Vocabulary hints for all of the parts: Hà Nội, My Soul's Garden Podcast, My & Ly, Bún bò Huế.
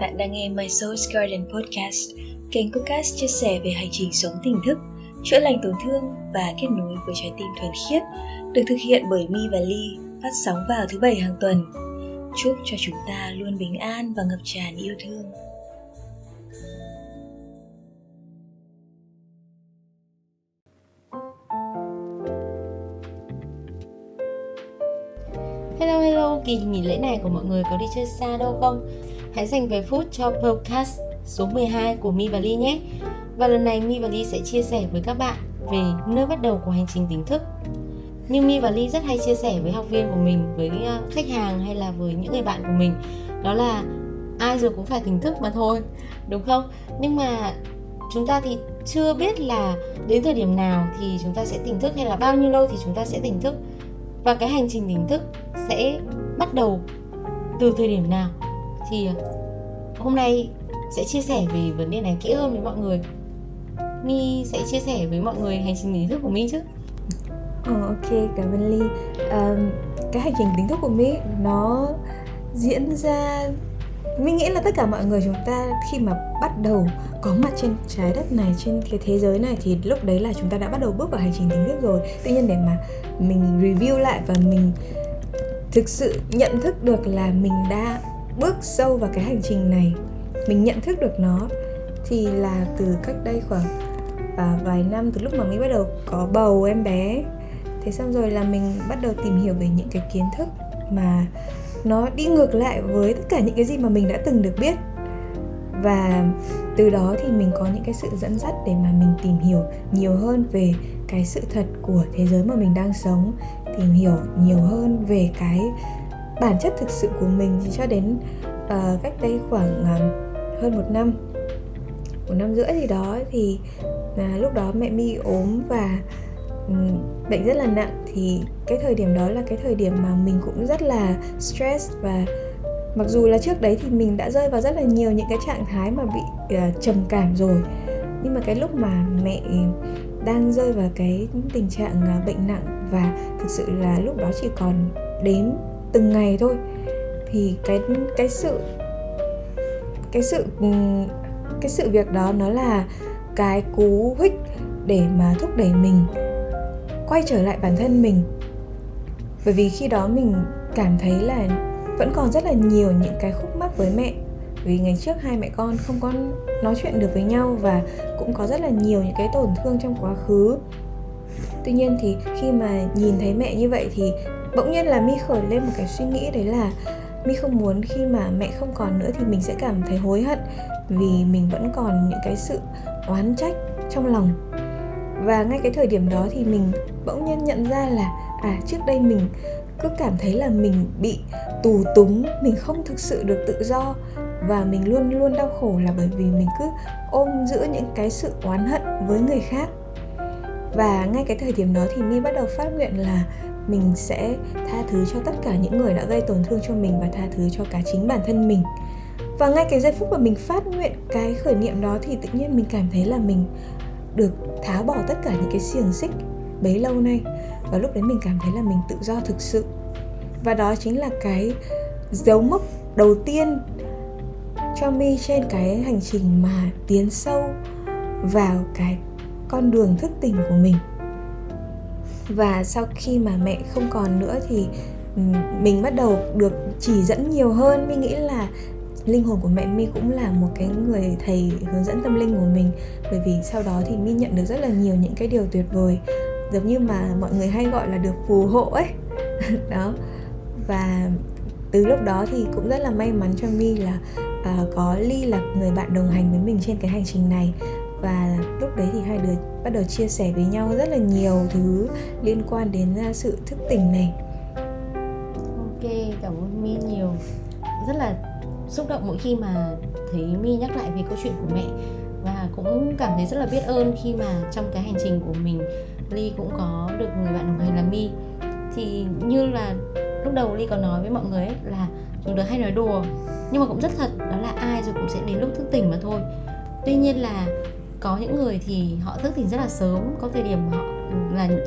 Bạn đang nghe My Soul's Garden Podcast, kênh podcast chia sẻ về hành trình sống tỉnh thức, chữa lành tổn thương và kết nối với trái tim thuần khiết, được thực hiện bởi My và Ly, phát sóng vào thứ Bảy hàng tuần. Chúc cho chúng ta luôn bình an và ngập tràn yêu thương. Hello, kỳ nghỉ lễ này của mọi người có đi chơi xa đâu không? Hãy dành vài phút cho podcast số 12 của My và Ly nhé. Và lần này My và Ly sẽ chia sẻ với các bạn về nơi bắt đầu của hành trình tỉnh thức. Như My và Ly rất hay chia sẻ với học viên của mình, với khách hàng hay là với những người bạn của mình, đó là ai rồi cũng phải tỉnh thức mà thôi, đúng không? Nhưng mà chúng ta thì chưa biết là đến thời điểm nào thì chúng ta sẽ tỉnh thức, hay là bao nhiêu lâu thì chúng ta sẽ tỉnh thức. Và cái hành trình tỉnh thức sẽ bắt đầu từ thời điểm nào thì hôm nay sẽ chia sẻ về vấn đề này kỹ hơn với mọi người. My sẽ chia sẻ với mọi người hành trình tỉnh thức của My chứ. Ok, cảm ơn Ly. Cái hành trình tỉnh thức của My nó diễn ra, My nghĩ là tất cả mọi người chúng ta khi mà bắt đầu có mặt trên trái đất này, trên cái thế giới này thì lúc đấy là chúng ta đã bắt đầu bước vào hành trình tỉnh thức rồi. Tuy nhiên để mà mình review lại và mình thực sự nhận thức được là mình đã bước sâu vào cái hành trình này, mình nhận thức được nó thì là từ cách đây khoảng vài năm, từ lúc mà mình bắt đầu có bầu em bé. Thế xong rồi là mình bắt đầu tìm hiểu về những cái kiến thức mà nó đi ngược lại với tất cả những cái gì mà mình đã từng được biết. Và từ đó thì mình có những cái sự dẫn dắt để mà mình tìm hiểu nhiều hơn về cái sự thật của thế giới mà mình đang sống, tìm hiểu nhiều hơn về cái bản chất thực sự của mình, cho đến cách đây khoảng hơn một năm rưỡi gì đó thì lúc đó mẹ My ốm và bệnh rất là nặng. Thì cái thời điểm đó là cái thời điểm mà mình cũng rất là stress, và mặc dù là trước đấy thì mình đã rơi vào rất là nhiều những cái trạng thái mà bị trầm cảm rồi, nhưng mà cái lúc mà mẹ đang rơi vào cái tình trạng bệnh nặng và thực sự là lúc đó chỉ còn đếm từng ngày thôi, thì cái sự việc đó nó là cái cú hích để mà thúc đẩy mình quay trở lại bản thân mình. Bởi vì khi đó mình cảm thấy là vẫn còn rất là nhiều những cái khúc mắc với mẹ, vì ngày trước hai mẹ con không có nói chuyện được với nhau và cũng có rất là nhiều những cái tổn thương trong quá khứ. Tuy nhiên thì khi mà nhìn thấy mẹ như vậy thì bỗng nhiên là My khởi lên một cái suy nghĩ, đấy là My không muốn khi mà mẹ không còn nữa thì mình sẽ cảm thấy hối hận, vì mình vẫn còn những cái sự oán trách trong lòng. Và ngay cái thời điểm đó thì mình bỗng nhiên nhận ra là trước đây mình cứ cảm thấy là mình bị tù túng, mình không thực sự được tự do, và mình luôn luôn đau khổ là bởi vì mình cứ ôm giữ những cái sự oán hận với người khác. Và ngay cái thời điểm đó thì My bắt đầu phát nguyện là mình sẽ tha thứ cho tất cả những người đã gây tổn thương cho mình và tha thứ cho cả chính bản thân mình. Và ngay cái giây phút mà mình phát nguyện cái khởi niệm đó thì tự nhiên mình cảm thấy là mình được tháo bỏ tất cả những cái xiềng xích bấy lâu nay, và lúc đấy mình cảm thấy là mình tự do thực sự. Và đó chính là cái dấu mốc đầu tiên cho My trên cái hành trình mà tiến sâu vào cái con đường thức tỉnh của mình. Và sau khi mà mẹ không còn nữa thì mình bắt đầu được chỉ dẫn nhiều hơn. My nghĩ là linh hồn của mẹ My cũng là một cái người thầy hướng dẫn tâm linh của mình, bởi vì sau đó thì My nhận được rất là nhiều những cái điều tuyệt vời, giống như mà mọi người hay gọi là được phù hộ ấy đó. Và từ lúc đó thì cũng rất là may mắn cho My là có Ly là người bạn đồng hành với mình trên cái hành trình này. Và lúc đấy thì hai đứa bắt đầu chia sẻ với nhau rất là nhiều thứ liên quan đến sự thức tỉnh này. Ok, cảm ơn My nhiều. Rất là xúc động mỗi khi mà thấy My nhắc lại về câu chuyện của mẹ, và cũng cảm thấy rất là biết ơn khi mà trong cái hành trình của mình, Ly cũng có được người bạn đồng hành là My. Thì như là lúc đầu Ly có nói với mọi người ấy, là chúng ta hay nói đùa nhưng mà cũng rất thật, đó là ai rồi cũng sẽ đến lúc thức tỉnh mà thôi. Tuy nhiên là có những người thì họ thức tỉnh rất là sớm, có thời điểm họ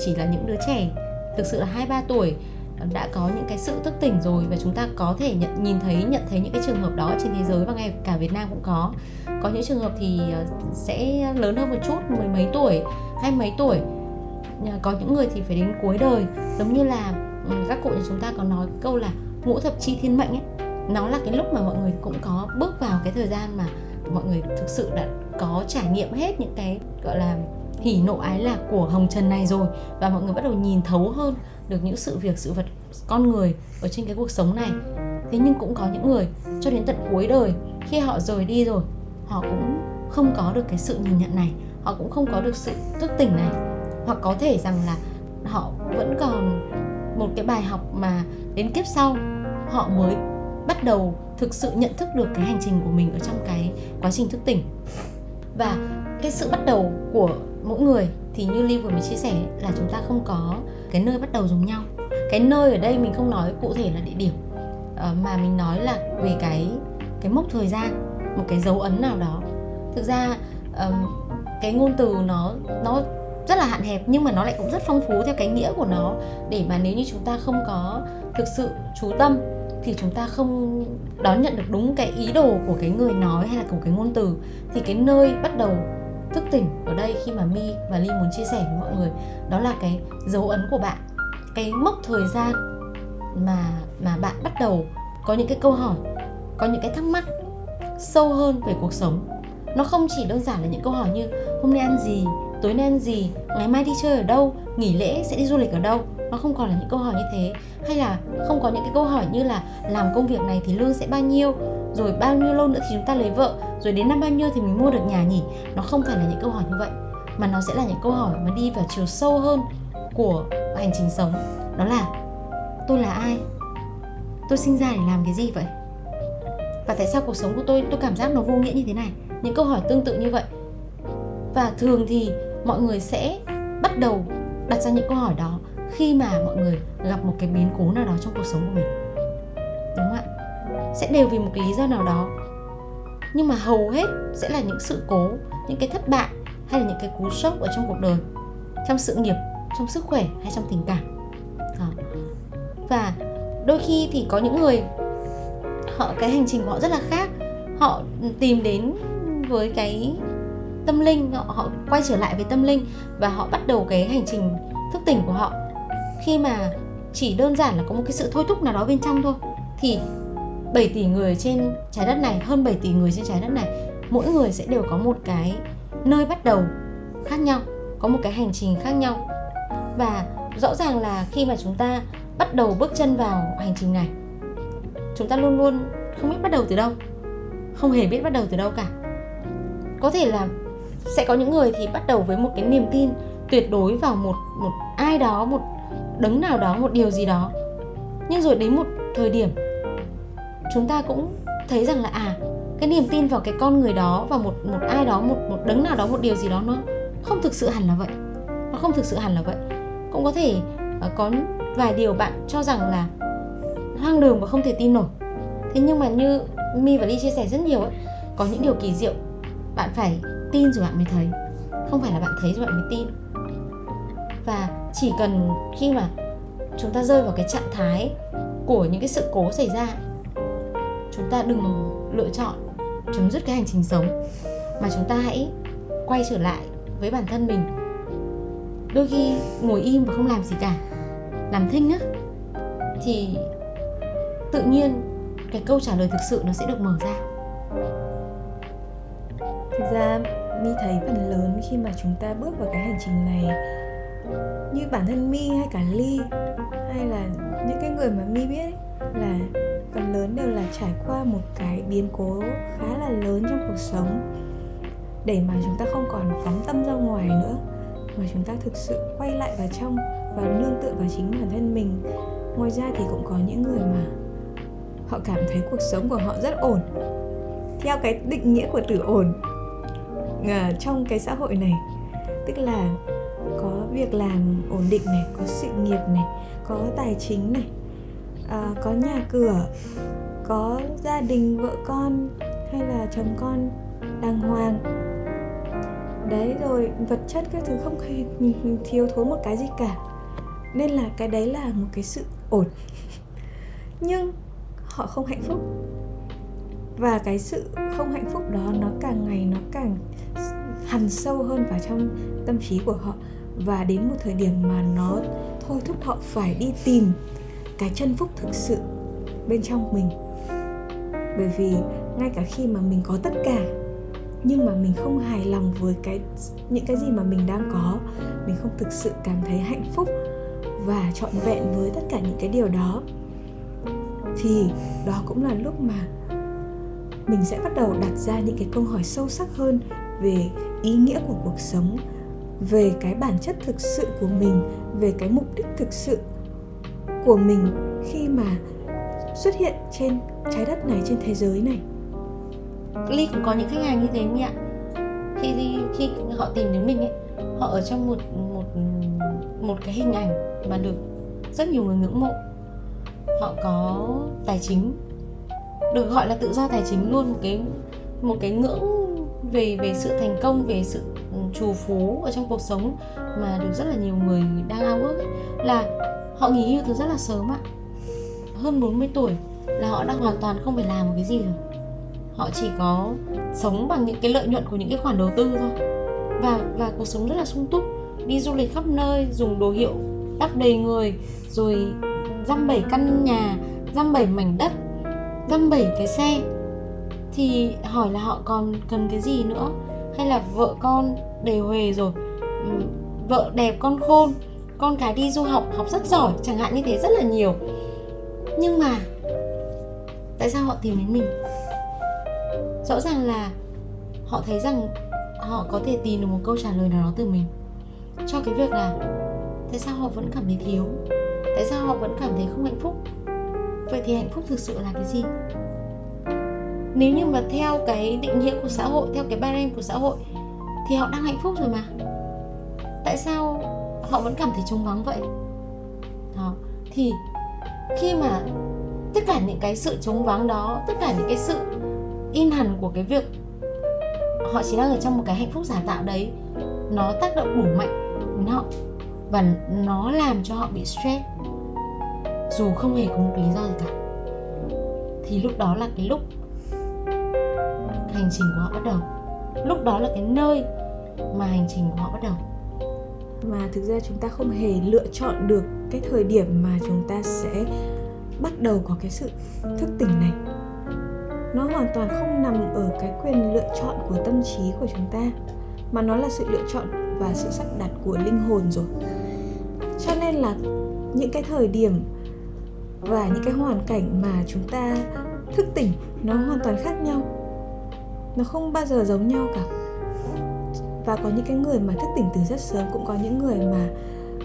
chỉ là những đứa trẻ thực sự là 2-3 tuổi đã có những cái sự thức tỉnh rồi, và chúng ta có thể nhận thấy những cái trường hợp đó trên thế giới và ngay cả Việt Nam cũng có. Có những trường hợp thì sẽ lớn hơn một chút, mười mấy tuổi, hai mấy tuổi. Có những người thì phải đến cuối đời. Giống như là các cụ nhà chúng ta có nói câu là ngũ thập chi thiên mệnh ấy, nó là cái lúc mà mọi người cũng có bước vào cái thời gian mà mọi người thực sự đã có trải nghiệm hết những cái gọi là hỉ nộ ái lạc của hồng trần này rồi, và mọi người bắt đầu nhìn thấu hơn được những sự việc, sự vật, con người ở trên cái cuộc sống này. Thế nhưng cũng có những người cho đến tận cuối đời, khi họ rời đi rồi, họ cũng không có được cái sự nhìn nhận này, họ cũng không có được sự thức tỉnh này, hoặc có thể rằng là họ vẫn còn một cái bài học mà đến kiếp sau họ mới bắt đầu thực sự nhận thức được cái hành trình của mình ở trong cái quá trình thức tỉnh. Và cái sự bắt đầu của mỗi người thì như Ly vừa mới chia sẻ là chúng ta không có cái nơi bắt đầu giống nhau. Cái nơi ở đây mình không nói cụ thể là địa điểm, mà mình nói là về cái mốc thời gian, một cái dấu ấn nào đó. Thực ra cái ngôn từ nó rất là hạn hẹp, nhưng mà nó lại cũng rất phong phú theo cái nghĩa của nó, để mà nếu như chúng ta không có thực sự chú tâm thì chúng ta không đón nhận được đúng cái ý đồ của cái người nói hay là của cái ngôn từ. Thì cái nơi bắt đầu thức tỉnh ở đây khi mà My và Ly muốn chia sẻ với mọi người, đó là cái dấu ấn của bạn, cái mốc thời gian mà bạn bắt đầu có những cái câu hỏi, có những cái thắc mắc sâu hơn về cuộc sống. Nó không chỉ đơn giản là những câu hỏi như hôm nay ăn gì, tối nay ăn gì, ngày mai đi chơi ở đâu, nghỉ lễ sẽ đi du lịch ở đâu. Nó không còn là những câu hỏi như thế, hay là không có những cái câu hỏi như là làm công việc này thì lương sẽ bao nhiêu, rồi bao nhiêu lâu nữa thì chúng ta lấy vợ, rồi đến năm bao nhiêu thì mình mua được nhà nhỉ. Nó không phải là những câu hỏi như vậy, mà nó sẽ là những câu hỏi mà đi vào chiều sâu hơn của hành trình sống. Đó là tôi là ai, tôi sinh ra để làm cái gì vậy, và tại sao cuộc sống của tôi cảm giác nó vô nghĩa như thế này. Những câu hỏi tương tự như vậy. Và thường thì mọi người sẽ bắt đầu đặt ra những câu hỏi đó khi mà mọi người gặp một cái biến cố nào đó trong cuộc sống của mình, đúng không ạ? Sẽ đều vì một cái lý do nào đó, nhưng mà hầu hết sẽ là những sự cố, những cái thất bại hay là những cái cú sốc ở trong cuộc đời, trong sự nghiệp, trong sức khỏe hay trong tình cảm đó. Và đôi khi thì có những người cái hành trình của họ rất là khác. Họ tìm đến với cái tâm linh, họ quay trở lại với tâm linh, và họ bắt đầu cái hành trình thức tỉnh của họ khi mà chỉ đơn giản là có một cái sự thôi thúc nào đó bên trong thôi. Thì 7 tỷ người trên trái đất này, hơn 7 tỷ người trên trái đất này, mỗi người sẽ đều có một cái nơi bắt đầu khác nhau, có một cái hành trình khác nhau. Và rõ ràng là khi mà chúng ta bắt đầu bước chân vào hành trình này, chúng ta luôn luôn không biết bắt đầu từ đâu, không hề biết bắt đầu từ đâu cả. Có thể là sẽ có những người thì bắt đầu với một cái niềm tin tuyệt đối vào một ai đó, một đấng nào đó, một điều gì đó. Nhưng rồi đến một thời điểm, chúng ta cũng thấy rằng là cái niềm tin vào cái con người đó, vào một ai đó, một đấng nào đó, một điều gì đó, nó không thực sự hẳn là vậy. Nó không thực sự hẳn là vậy. Cũng có thể có vài điều bạn cho rằng là hoang đường và không thể tin nổi. Thế nhưng mà như My và Ly chia sẻ rất nhiều ấy, có những điều kỳ diệu bạn phải tin rồi bạn mới thấy, không phải là bạn thấy rồi bạn mới tin. Và chỉ cần khi mà chúng ta rơi vào cái trạng thái của những cái sự cố xảy ra, chúng ta đừng lựa chọn chấm dứt cái hành trình sống, mà chúng ta hãy quay trở lại với bản thân mình. Đôi khi ngồi im và không làm gì cả, làm thinh á, thì tự nhiên cái câu trả lời thực sự nó sẽ được mở ra. Thực ra My thấy phần lớn khi mà chúng ta bước vào cái hành trình này, như bản thân My hay cả Ly, hay là những cái người mà My biết, là phần lớn đều là trải qua một cái biến cố khá là lớn trong cuộc sống, để mà chúng ta không còn phóng tâm ra ngoài nữa, mà chúng ta thực sự quay lại vào trong và nương tựa vào chính bản thân mình. Ngoài ra thì cũng có những người mà họ cảm thấy cuộc sống của họ rất ổn, theo cái định nghĩa của từ ổn trong cái xã hội này, tức là có việc làm ổn định này, có sự nghiệp này, có tài chính này, có nhà cửa, có gia đình, vợ con hay là chồng con đàng hoàng. Đấy, rồi vật chất các thứ không hề thiếu thốn một cái gì cả. Nên là cái đấy là một cái sự ổn. Nhưng họ không hạnh phúc. Và cái sự không hạnh phúc đó nó càng ngày nó càng hằn sâu hơn vào trong tâm trí của họ. Và đến một thời điểm mà nó thôi thúc họ phải đi tìm cái chân phúc thực sự bên trong mình. Bởi vì ngay cả khi mà mình có tất cả, nhưng mà mình không hài lòng với những cái gì mà mình đang có, mình không thực sự cảm thấy hạnh phúc và trọn vẹn với tất cả những cái điều đó, thì đó cũng là lúc mà mình sẽ bắt đầu đặt ra những cái câu hỏi sâu sắc hơn về ý nghĩa của cuộc sống, về cái bản chất thực sự của mình, về cái mục đích thực sự của mình khi mà xuất hiện trên trái đất này, trên thế giới này. Ly cũng có những khách hàng như thế nhỉ ạ. Khi họ tìm đến mình ấy, họ ở trong một cái hình ảnh mà được rất nhiều người ngưỡng mộ. Họ có tài chính, được gọi là tự do tài chính luôn, một cái ngưỡng về sự thành công, về sự trù phú ở trong cuộc sống mà được rất là nhiều người đang ao ước ấy, là họ nghỉ hưu từ rất là sớm ạ. Hơn 40 tuổi là họ đã hoàn toàn không phải làm một cái gì rồi. Họ chỉ có sống bằng những cái lợi nhuận của những cái khoản đầu tư thôi. Và cuộc sống rất là sung túc, đi du lịch khắp nơi, dùng đồ hiệu đắp đầy người, rồi dăm bảy căn nhà, dăm bảy mảnh đất, dăm bảy cái xe. Thì hỏi là họ còn cần cái gì nữa? Hay là vợ con đề huề rồi, vợ đẹp con khôn, con cái đi du học, học rất giỏi, chẳng hạn như thế, rất là nhiều. Nhưng mà tại sao họ tìm đến mình? Rõ ràng là họ thấy rằng họ có thể tìm được một câu trả lời nào đó từ mình cho cái việc là tại sao họ vẫn cảm thấy thiếu, tại sao họ vẫn cảm thấy không hạnh phúc. Vậy thì hạnh phúc thực sự là cái gì? Nếu như mà theo cái định nghĩa của xã hội, theo cái barem của xã hội, thì họ đang hạnh phúc rồi mà. Tại sao họ vẫn cảm thấy trống vắng vậy? Đó. Thì khi mà tất cả những cái sự trống vắng đó, tất cả những cái sự in hẳn của cái việc họ chỉ đang ở trong một cái hạnh phúc giả tạo đấy, nó tác động đủ mạnh đến họ và nó làm cho họ bị stress dù không hề có một lý do gì cả. Thì lúc đó là cái lúc hành trình của họ bắt đầu. Lúc đó là cái nơi mà hành trình của họ bắt đầu. Mà thực ra chúng ta không hề lựa chọn được cái thời điểm mà chúng ta sẽ bắt đầu có cái sự thức tỉnh này. Nó hoàn toàn không nằm ở cái quyền lựa chọn của tâm trí của chúng ta, mà nó là sự lựa chọn và sự sắp đặt của linh hồn rồi. Cho nên là những cái thời điểm và những cái hoàn cảnh mà chúng ta thức tỉnh nó hoàn toàn khác nhau, nó không bao giờ giống nhau cả. Và có những cái người mà thức tỉnh từ rất sớm, cũng có những người mà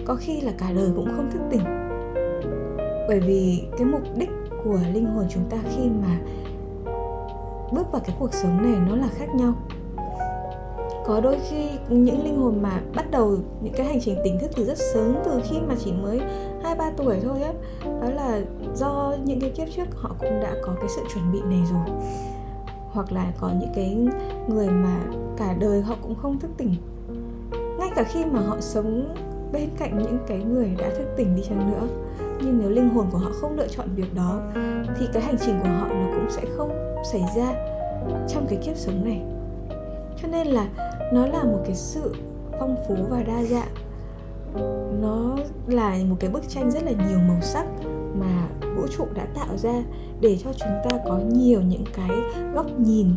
có khi là cả đời cũng không thức tỉnh. Bởi vì cái mục đích của linh hồn chúng ta khi mà bước vào cái cuộc sống này nó là khác nhau. Có đôi khi những linh hồn mà bắt đầu những cái hành trình tỉnh thức từ rất sớm, từ khi mà chỉ mới 2-3 tuổi thôi á, đó là do những cái kiếp trước họ cũng đã có cái sự chuẩn bị này rồi. Hoặc là có những cái người mà cả đời họ cũng không thức tỉnh, ngay cả khi mà họ sống bên cạnh những cái người đã thức tỉnh đi chăng nữa. Nhưng nếu linh hồn của họ không lựa chọn việc đó thì cái hành trình của họ nó cũng sẽ không xảy ra trong cái kiếp sống này. Cho nên là nó là một cái sự phong phú và đa dạng. Nó là một cái bức tranh rất là nhiều màu sắc mà vũ trụ đã tạo ra để cho chúng ta có nhiều những cái góc nhìn,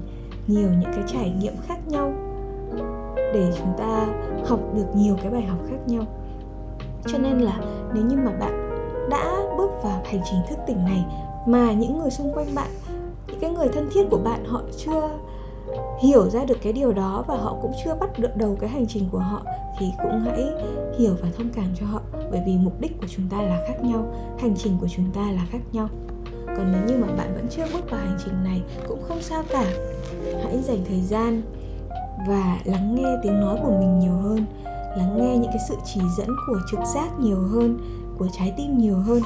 nhiều những cái trải nghiệm khác nhau, để chúng ta học được nhiều cái bài học khác nhau. Cho nên là nếu như mà bạn đã bước vào hành trình thức tỉnh này mà những người xung quanh bạn, những cái người thân thiết của bạn, họ chưa hiểu ra được cái điều đó và họ cũng chưa bắt được đầu cái hành trình của họ, thì cũng hãy hiểu và thông cảm cho họ. Bởi vì mục đích của chúng ta là khác nhau, hành trình của chúng ta là khác nhau. Còn nếu như mà bạn vẫn chưa bước vào hành trình này cũng không sao cả. Hãy dành thời gian và lắng nghe tiếng nói của mình nhiều hơn, lắng nghe những cái sự chỉ dẫn của trực giác nhiều hơn, của trái tim nhiều hơn.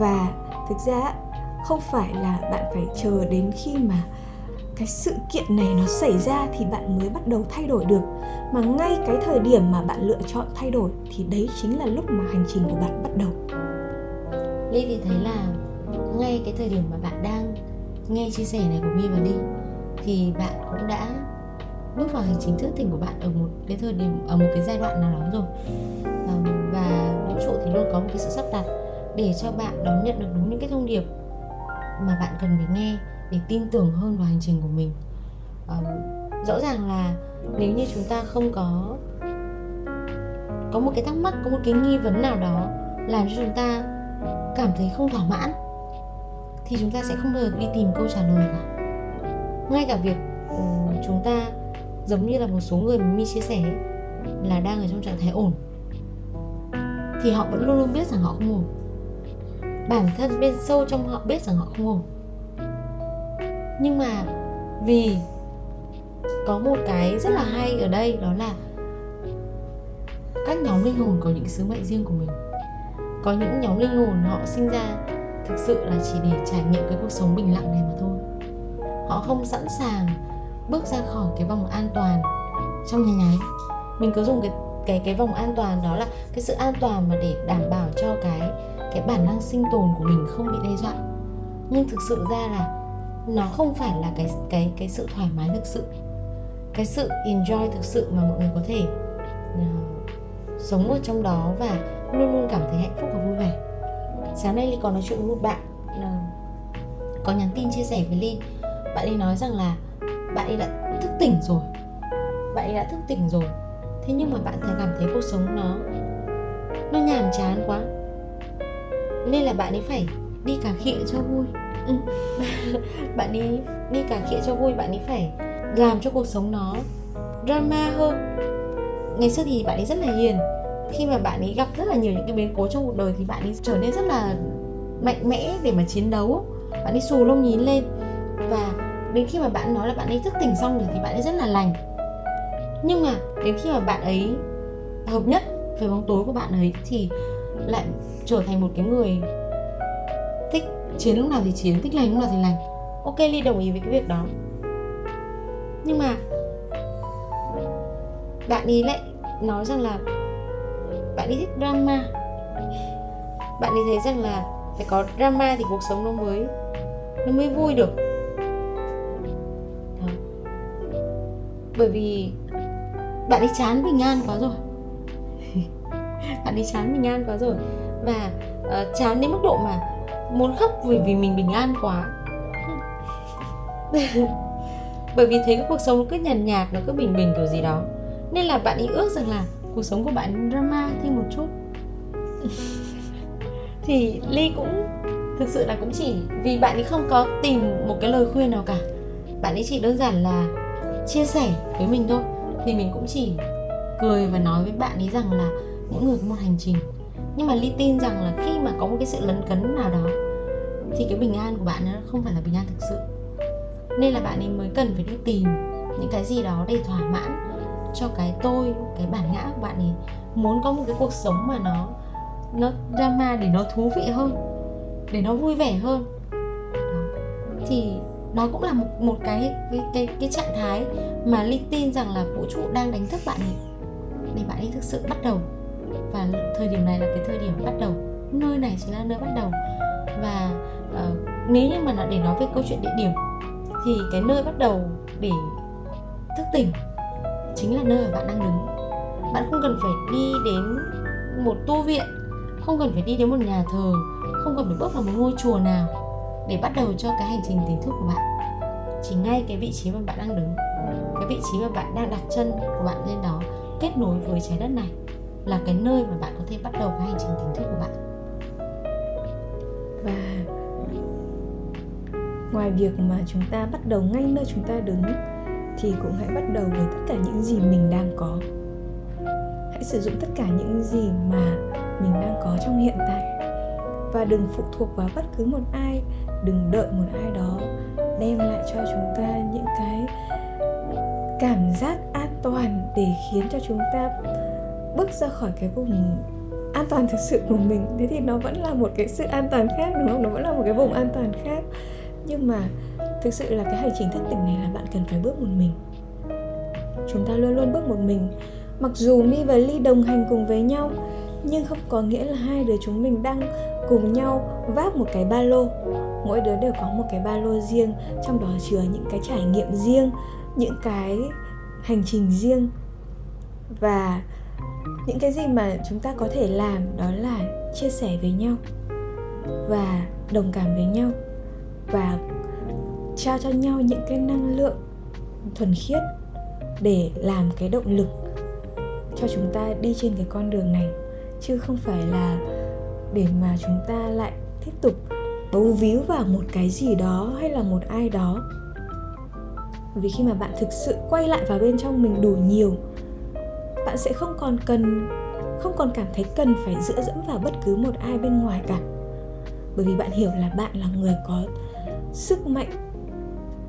Và thực ra không phải là bạn phải chờ đến khi mà cái sự kiện này nó xảy ra thì bạn mới bắt đầu thay đổi được, mà ngay cái thời điểm mà bạn lựa chọn thay đổi thì đấy chính là lúc mà hành trình của bạn bắt đầu. Ly thì thấy là ngay cái thời điểm mà bạn đang nghe chia sẻ này của My và Ly thì bạn cũng đã bước vào hành trình thức tỉnh của bạn ở một cái thời điểm, ở một cái giai đoạn nào đó rồi. Và vũ trụ thì luôn có một cái sự sắp đặt để cho bạn đón nhận được đúng những cái thông điệp mà bạn cần phải nghe để tin tưởng hơn vào hành trình của mình. Rõ ràng là nếu như chúng ta không có một cái thắc mắc, có một cái nghi vấn nào đó làm cho chúng ta cảm thấy không thỏa mãn thì chúng ta sẽ không bao giờ đi tìm câu trả lời cả. Ngay cả việc chúng ta giống như là một số người My chia sẻ là đang ở trong trạng thái ổn thì họ vẫn luôn luôn biết rằng họ không ổn. Bản thân bên sâu trong họ biết rằng họ không ổn, nhưng mà vì có một cái rất là hay ở đây, đó là các nhóm linh hồn có những sứ mệnh riêng của mình. Có những nhóm linh hồn họ sinh ra thực sự là chỉ để trải nghiệm cái cuộc sống bình lặng này mà thôi. Họ không sẵn sàng bước ra khỏi cái vòng an toàn trong nháy nháy. Mình cứ dùng cái vòng an toàn, đó là cái sự an toàn mà để đảm bảo cho cái bản năng sinh tồn của mình không bị đe dọa. Nhưng thực sự ra là nó không phải là cái sự thoải mái thực sự, cái sự enjoy thực sự mà mọi người có thể sống ở trong đó và luôn luôn cảm thấy hạnh phúc và vui vẻ. Sáng nay Ly có nói chuyện với một bạn có nhắn tin chia sẻ với Ly. Bạn ấy nói rằng là bạn ấy đã thức tỉnh rồi, thế nhưng mà bạn cảm thấy cuộc sống nó nhàm chán quá, nên là bạn ấy phải đi cà khịa cho vui. Bạn ấy đi cà khịa cho vui, bạn ấy phải làm cho cuộc sống nó drama hơn. Ngày xưa thì bạn ấy rất là hiền, khi mà bạn ấy gặp rất là nhiều những cái biến cố trong cuộc đời thì bạn ấy trở nên rất là mạnh mẽ để mà chiến đấu. Bạn ấy xù lông nhín lên, và đến khi mà bạn nói là bạn ấy thức tỉnh xong rồi thì bạn ấy rất là lành. Nhưng mà đến khi mà bạn ấy hợp nhất với bóng tối của bạn ấy thì lại trở thành một cái người thích chiến lúc nào thì chiến, thích lành lúc nào thì lành. Ok, Ly đồng ý với cái việc đó. Nhưng mà bạn ấy lại nói rằng là bạn ấy thích drama. Bạn ấy thấy rằng là phải có drama thì cuộc sống nó mới vui được. Đó. Bởi vì bạn ấy chán bình an quá rồi. Và chán đến mức độ mà muốn khóc vì mình bình an quá. Bởi vì thấy cái cuộc sống nó cứ nhàn nhạt, nó cứ bình bình kiểu gì đó, nên là bạn ấy ước rằng là cuộc sống của bạn drama thêm một chút. Thì Ly cũng thực sự là cũng chỉ vì bạn ấy không có tìm một cái lời khuyên nào cả, bạn ấy chỉ đơn giản là chia sẻ với mình thôi, thì mình cũng chỉ cười và nói với bạn ấy rằng là mỗi người có một hành trình. Nhưng mà Ly tin rằng là khi mà có một cái sự lấn cấn nào đó thì cái bình an của bạn nó không phải là bình an thực sự, nên là bạn ấy mới cần phải đi tìm những cái gì đó để thỏa mãn cho cái tôi, cái bản ngã của bạn ấy, muốn có một cái cuộc sống mà nó drama để nó thú vị hơn, để nó vui vẻ hơn. Đó. Thì đó cũng là một cái trạng thái mà Ly tin rằng là vũ trụ đang đánh thức bạn ấy để bạn ấy thực sự bắt đầu. Và thời điểm này là cái thời điểm bắt đầu, nơi này chính là nơi bắt đầu. Và nếu như mà để nói về câu chuyện địa điểm thì cái nơi bắt đầu để thức tỉnh chính là nơi mà bạn đang đứng. Bạn không cần phải đi đến một tu viện, không cần phải đi đến một nhà thờ, không cần phải bước vào một ngôi chùa nào để bắt đầu cho cái hành trình tỉnh thức của bạn. Chỉ ngay cái vị trí mà bạn đang đứng, cái vị trí mà bạn đang đặt chân của bạn lên đó, kết nối với trái đất này, là cái nơi mà bạn có thể bắt đầu cái hành trình tỉnh thức của bạn. Và ngoài việc mà chúng ta bắt đầu ngay nơi chúng ta đứng thì cũng hãy bắt đầu với tất cả những gì mình đang có. Hãy sử dụng tất cả những gì mà mình đang có trong hiện tại, và đừng phụ thuộc vào bất cứ một ai, đừng đợi một ai đó đem lại cho chúng ta những cái cảm giác an toàn để khiến cho chúng ta bước ra khỏi cái vùng an toàn thực sự của mình. Thế thì nó vẫn là một cái sự an toàn khác, đúng không? Nó vẫn là một cái vùng an toàn khác. Nhưng mà thực sự là cái hành trình thức tỉnh này là bạn cần phải bước một mình. Chúng ta luôn luôn bước một mình. Mặc dù My và Ly đồng hành cùng với nhau, nhưng không có nghĩa là hai đứa chúng mình đang cùng nhau vác một cái ba lô. Mỗi đứa đều có một cái ba lô riêng, trong đó chứa những cái trải nghiệm riêng, những cái hành trình riêng. Và những cái gì mà chúng ta có thể làm đó là chia sẻ với nhau và đồng cảm với nhau và trao cho nhau những cái năng lượng thuần khiết để làm cái động lực cho chúng ta đi trên cái con đường này, chứ không phải là để mà chúng ta lại tiếp tục bấu víu vào một cái gì đó hay là một ai đó. Vì khi mà bạn thực sự quay lại vào bên trong mình đủ nhiều, bạn sẽ không còn cảm thấy cần phải dựa dẫm vào bất cứ một ai bên ngoài cả. Bởi vì bạn hiểu là bạn là người có sức mạnh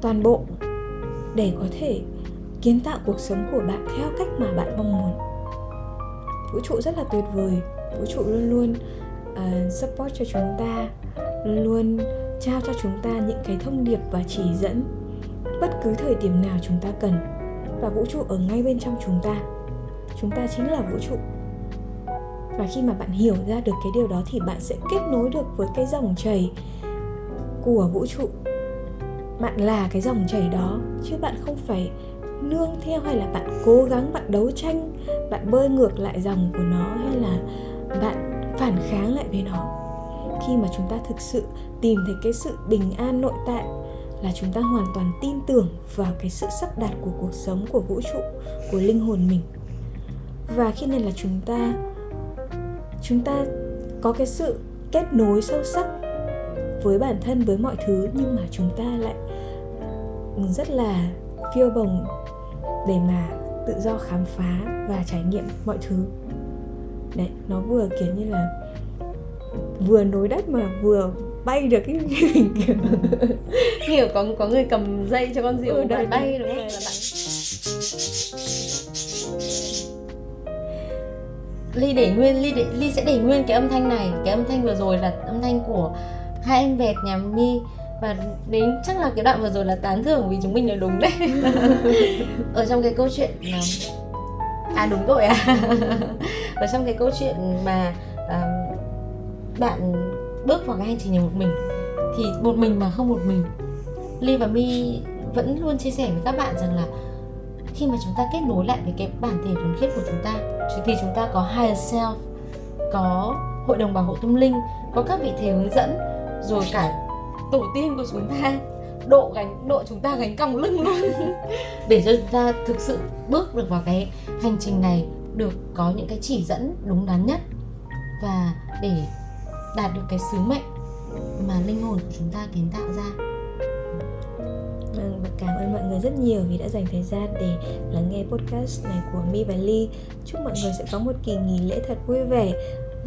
toàn bộ để có thể kiến tạo cuộc sống của bạn theo cách mà bạn mong muốn. Vũ trụ rất là tuyệt vời. Vũ trụ luôn luôn support cho chúng ta, luôn trao cho chúng ta những cái thông điệp và chỉ dẫn bất cứ thời điểm nào chúng ta cần. Và vũ trụ ở ngay bên trong chúng ta. Chúng ta chính là vũ trụ. Và khi mà bạn hiểu ra được cái điều đó thì bạn sẽ kết nối được với cái dòng chảy của vũ trụ. Bạn là cái dòng chảy đó, chứ bạn không phải nương theo hay là bạn cố gắng, bạn đấu tranh, bạn bơi ngược lại dòng của nó hay là bạn phản kháng lại với nó. Khi mà chúng ta thực sự tìm thấy cái sự bình an nội tại là chúng ta hoàn toàn tin tưởng vào cái sự sắp đặt của cuộc sống, của vũ trụ, của linh hồn mình. Và khi này là chúng ta có cái sự kết nối sâu sắc với bản thân, với mọi thứ, nhưng mà chúng ta lại rất là phiêu bồng để mà tự do khám phá và trải nghiệm mọi thứ. Đấy, nó vừa kiểu như là vừa nối đất mà vừa bay được cái hình kiểu hiểu có người cầm dây cho con diều đợi bay đúng không? Là bạn Ly sẽ để nguyên cái âm thanh này. Cái âm thanh vừa rồi là âm thanh của hai em vẹt nhà My. Và đến chắc là cái đoạn vừa rồi là tán thưởng vì chúng mình là đúng đấy. Ở trong cái câu chuyện mà... đúng rồi à. Ở trong cái câu chuyện mà bạn bước vào cái hành trình này một mình, thì một mình mà không một mình, Ly và My vẫn luôn chia sẻ với các bạn rằng là khi mà chúng ta kết nối lại với cái bản thể thuần khiết của chúng ta thì chúng ta có higher self, có hội đồng bảo hộ tâm linh, có các vị thầy hướng dẫn, rồi cả tổ tiên của chúng ta độ chúng ta gánh còng lưng luôn để cho chúng ta thực sự bước được vào cái hành trình này, được có những cái chỉ dẫn đúng đắn nhất và để đạt được cái sứ mệnh mà linh hồn của chúng ta kiến tạo ra. Cảm ơn mọi người rất nhiều vì đã dành thời gian để lắng nghe podcast này của My và Ly. Chúc mọi người sẽ có một kỳ nghỉ lễ thật vui vẻ.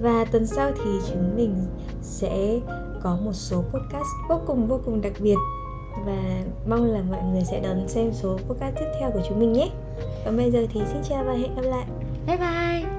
Và tuần sau thì chúng mình sẽ có một số podcast vô cùng đặc biệt. Và mong là mọi người sẽ đón xem số podcast tiếp theo của chúng mình nhé. Còn bây giờ thì xin chào và hẹn gặp lại. Bye bye.